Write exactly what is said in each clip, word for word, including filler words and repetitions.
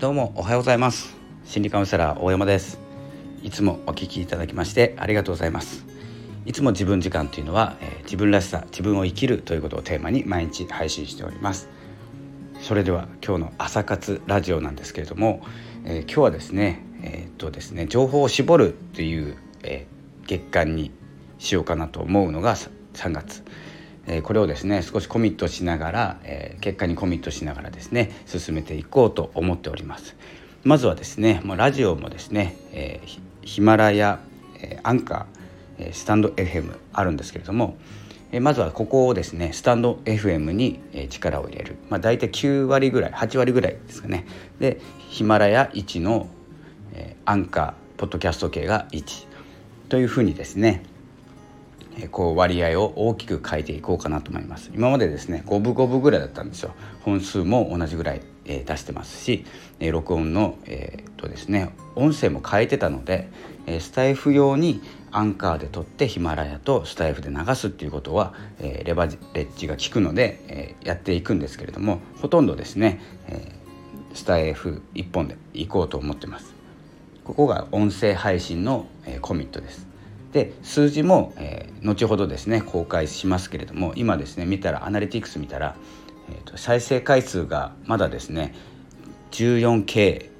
どうもおはようございます。心理カウンセラー大山です。いつもお聞きいただきましてありがとうございます。いつも自分時間というのは、えー、自分らしさ、自分を生きるということをテーマに毎日配信しております。それでは今日の朝活ラジオなんですけれども、えー、今日はですね、えー、っとですね情報を絞るという、えー、月間にしようかなと思うのがさんがつ、えー、これをですね少しコミットしながら、えー、結果にコミットしながらですね進めていこうと思っております。まずはですねもうラジオもですね、えー、ヒマラヤ、えー、アンカー、えー、スタンド エフエム あるんですけれども、えー、まずはここをですねスタンド エフエム に力を入れる、まあ、大体きゅうわりぐらいはちわりぐらいですかね。でヒマラヤいちの、えー、アンカーポッドキャスト系がいちというふうにですねこう割合を大きく変えていこうかなと思います。今までですねごぶごぶぐらいだったんですよ。本数も同じぐらい、えー、出してますし、えー、録音の、えーっとですね、音声も変えてたので、えー、スタイフ用にアンカーで撮ってヒマラヤとスタイフで流すっていうことは、えー、レバレッジが効くので、えー、やっていくんですけれども、ほとんどですね、えー、スタイフ一本でいこうと思ってます。ここが音声配信の、えー、コミットです。で数字も、えー、後ほどですね公開しますけれども、今ですね見たらアナリティクス見たら、えーと、再生回数がまだですね じゅうよんケ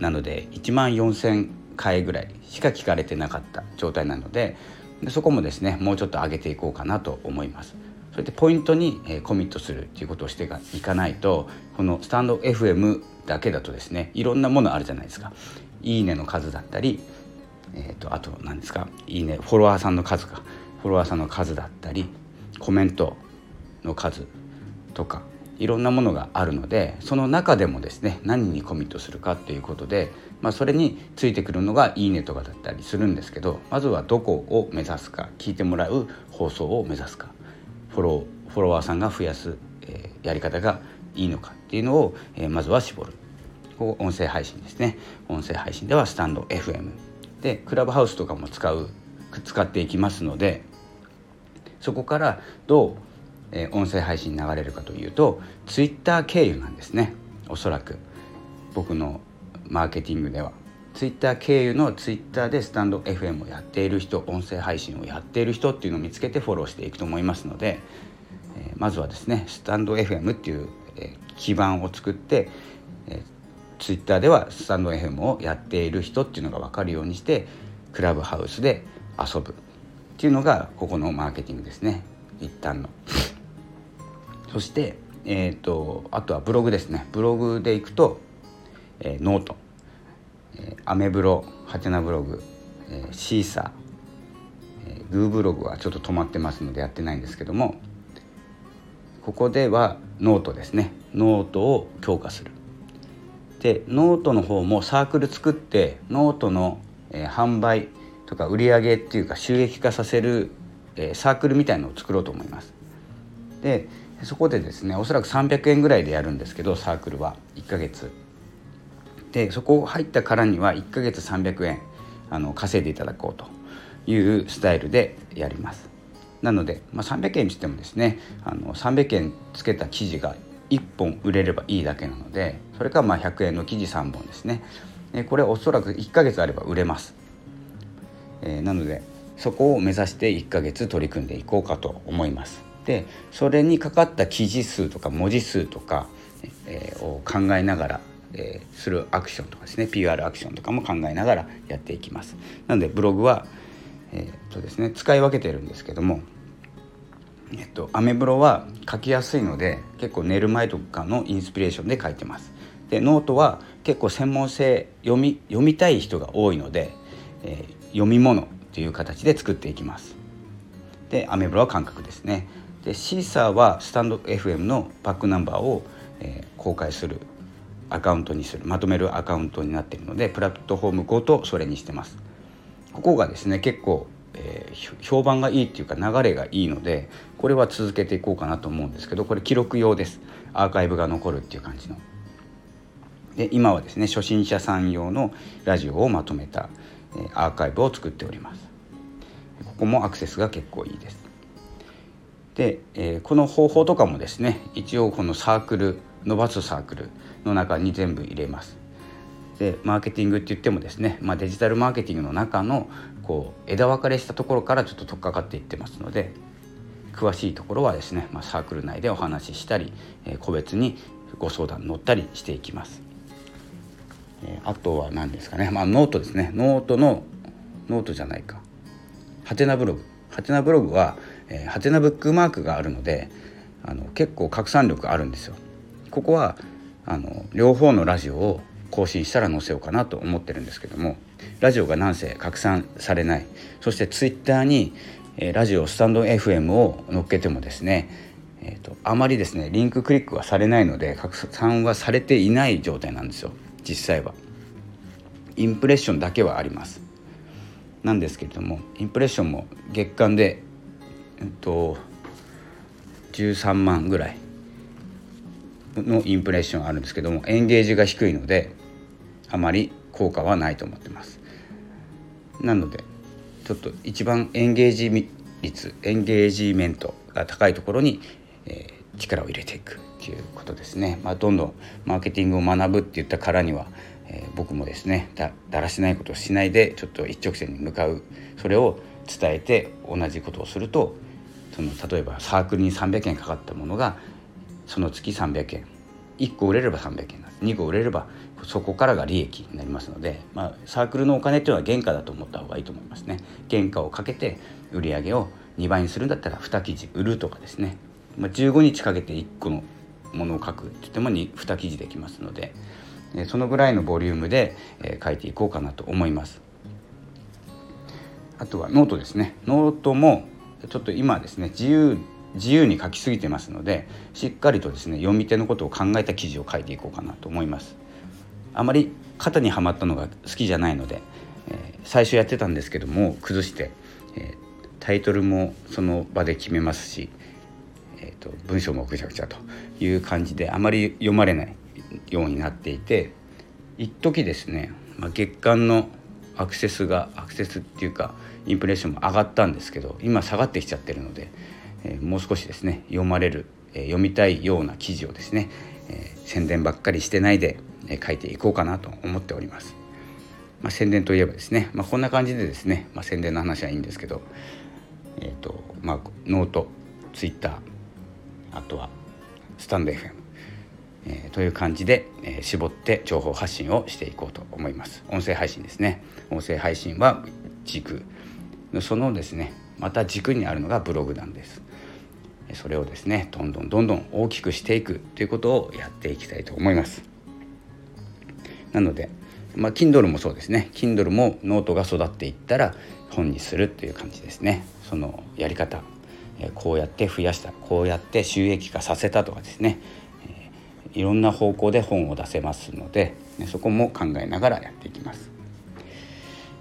ー なので いちまんよんせんかいぐらいしか聞かれてなかった状態なの で, でそこもですねもうちょっと上げていこうかなと思います。それでポイントに、えー、コミットするっていうことをしていかないと、このスタンド エフエム だけだとですねいろんなものあるじゃないですか。いいねの数だったり、えー、とあと何ですかいいねフォロワーさんの数かフォロワーさんの数だったりコメントの数とかいろんなものがあるので、その中でもですね何にコミットするかということで、まあ、それについてくるのがいいねとかだったりするんですけど、まずはどこを目指すか、聞いてもらう放送を目指すか、フォロー、フォロワーさんが増やす、えー、やり方がいいのかっていうのを、えー、まずは絞る。ここ音声配信ですね。音声配信ではスタンド エフエムでクラブハウスとかも使う使っていきますので、そこからどう、えー、音声配信流れるかというとツイッター経由なんですね。おそらく僕のマーケティングではツイッター経由のツイッターでスタンド エフエム をやっている人、音声配信をやっている人っていうのを見つけてフォローしていくと思いますので、えー、まずはですねスタンド エフエム っていう、えー、基盤を作って、えーツイッターではスタンド エフエム をやっている人っていうのが分かるようにしてクラブハウスで遊ぶっていうのがここのマーケティングですね、一旦のそして、えー、とあとはブログですね。ブログでいくと、えー、ノート、えー、アメブロ、ハテナブログ、えー、シーサー、えー、グーブログはちょっと止まってますのでやってないんですけども、ここではノートですね。ノートを強化する。でノートの方もサークル作ってノートの、えー、販売とか売り上げっていうか収益化させる、えー、サークルみたいのを作ろうと思います。でそこでですねおそらくさんびゃくえんぐらいでやるんですけど、サークルはいっかげつでそこ入ったからにはいっかげつさんびゃくえんあの稼いでいただこうというスタイルでやります。なので、まあ、さんびゃくえんにしてもですねあのさんびゃくえんつけた記事がいっぽん売れればいいだけなので、それかまあひゃくえんの記事さんぼんですね。これおそらくいっかげつあれば売れます、えー、なのでそこを目指していっかげつ取り組んでいこうかと思います。でそれにかかった記事数とか文字数とか、えー、を考えながら、えー、するアクションとかですね ピーアール アクションとかも考えながらやっていきます。なのでブログは、えーとですね、使い分けてるんですけども、えっと、アメブロは書きやすいので結構寝る前とかのインスピレーションで書いてます。でノートは結構専門性読み、読みたい人が多いので、えー、読み物という形で作っていきます。でアメブロは感覚ですね。でシーサーはスタンド エフエム のバックナンバーを、えー、公開するアカウントにするまとめるアカウントになっているのでプラットフォームごとそれにしてます。ここがですね結構えー、評判がいいっていうか流れがいいのでこれは続けていこうかなと思うんですけど、これ記録用です。アーカイブが残るっていう感じので、今はですね初心者さん用のラジオをまとめた、えー、アーカイブを作っております。ここもアクセスが結構いいです。で、えー、この方法とかもですね一応このサークル伸ばすサークルの中に全部入れます。でマーケティングって言ってもですね、まあ、デジタルマーケティングの中のこう枝分かれしたところからちょっと取っかかっていってますので、詳しいところはですね、まあ、サークル内でお話ししたり、えー、個別にご相談乗ったりしていきます。えー、あとは何ですかね、まあ、ノートですねノートのノートじゃないかハテナブログハテナブログは、えー、ハテナブックマークがあるので、あの結構拡散力あるんですよ。ここはあの両方のラジオを更新したら載せようかなと思ってるんですけども、ラジオがなんせ拡散されない。そしてツイッターにラジオスタンド エフエム を乗っけてもですね、えーと、あまりですねリンククリックはされないので拡散はされていない状態なんですよ。実際はインプレッションだけはありますなんですけれども、インプレッションも月間で、えーと、じゅうさんまんぐらいのインプレッションあるんですけども、エンゲージが低いのであまり効果はないと思ってます。なのでちょっと一番エンゲージ率エンゲージメントが高いところに、えー、力を入れていくということですね。まあ、どんどんマーケティングを学ぶって言ったからには、えー、僕もですね だ, だらしないことをしないでちょっと一直線に向かう、それを伝えて同じことをすると、その例えばサークルにさんびゃくえんかかったものがその月さんびゃくえん、いっこ売れればさんびゃくえん、にこ売れればそこからが利益になりますので、まあ、サークルのお金というのは原価だと思った方がいいと思いますね。原価をかけて売り上げをにばいにするんだったらに記事売るとかですね、まあ、じゅうごにちかけていっこのものを書くって言っても 2, に記事できますので、そのぐらいのボリュームで書いていこうかなと思います。あとはノートですね。ノートもちょっと今ですね自由自由に書きすぎてますので、しっかりとですね読み手のことを考えた記事を書いていこうかなと思います。あまり型にはまったのが好きじゃないので、えー、最初やってたんですけども崩して、えー、タイトルもその場で決めますし、えーと、文章もぐちゃぐちゃという感じであまり読まれないようになっていて、一時ですね、まあ、月間のアクセスがアクセスっていうかインプレッションも上がったんですけど、今下がってきちゃってるので、もう少しですね読まれる読みたいような記事をですね、えー、宣伝ばっかりしてないで書いていこうかなと思っております。まあ、宣伝といえばですね、まあ、こんな感じでですね、まあ、宣伝の話はいいんですけど、えーとまあ、ノート、ツイッター、あとはスタンド エフエム、えー、という感じで、えー、絞って情報発信をしていこうと思います。音声配信ですね。音声配信は軸、そのですねまた軸にあるのがブログなんです。それをですねどんどんどんどん大きくしていくということをやっていきたいと思います。なので、まあ、Kindle もそうですね。 Kindle もノートが育っていったら本にするという感じですね。そのやり方、こうやって増やした、こうやって収益化させたとかですね、いろんな方向で本を出せますので、そこも考えながらやっていきます。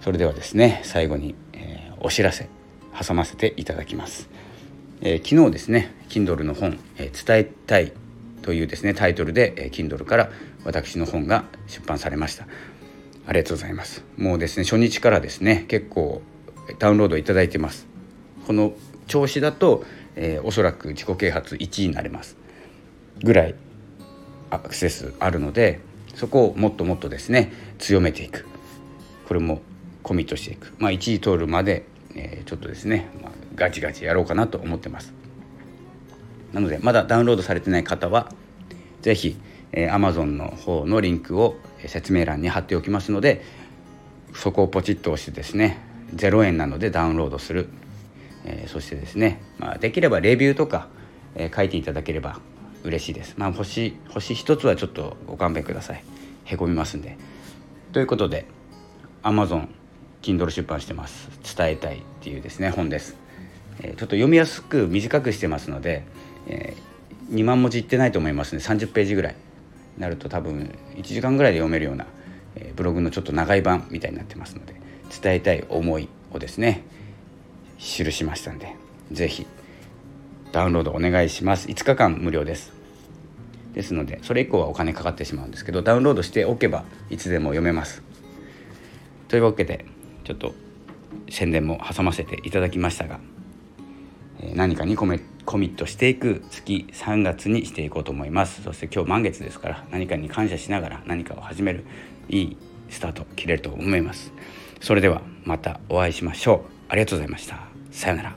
それではですね、最後にお知らせ挟ませていただきます。えー、昨日ですね Kindle の本、えー、伝えたいというですねタイトルで、えー、Kindle から私の本が出版されました。ありがとうございます。もうですね初日からですね結構ダウンロードいただいてます。この調子だと、えー、おそらく自己啓発いちいになれますぐらいアクセスあるので、そこをもっともっとですね強めていく、これもコミットしていく、まあ、いちい通るまで、えー、ちょっとですね、まあガチガチやろうかなと思ってます。なのでまだダウンロードされてない方はぜひ、えー、Amazon の方のリンクを説明欄に貼っておきますので、そこをポチッと押してですねゼロえんなのでダウンロードする、えー、そしてですね、まあ、できればレビューとか、えー、書いていただければ嬉しいです。まあ、星、星一つはちょっとご勘弁ください。へこみますんで。ということで Amazon Kindle 出版してます。伝えたいっていうですね本です。ちょっと読みやすく短くしてますので、えー、にまん文字いってないと思いますね。さんじゅっページぐらいになると多分いちじかんぐらいで読めるような、えー、ブログのちょっと長い版みたいになってますので、伝えたい思いをですね記しましたんで、ぜひダウンロードお願いします。いつかかん無料ですですので、それ以降はお金かかってしまうんですけど、ダウンロードしておけばいつでも読めます。というわけでちょっと宣伝も挟ませていただきましたが、何かにコメコミットしていく月さんがつにしていこうと思います。そして今日満月ですから、何かに感謝しながら何かを始めるいいスタート切れると思います。それではまたお会いしましょう。ありがとうございました。さよなら。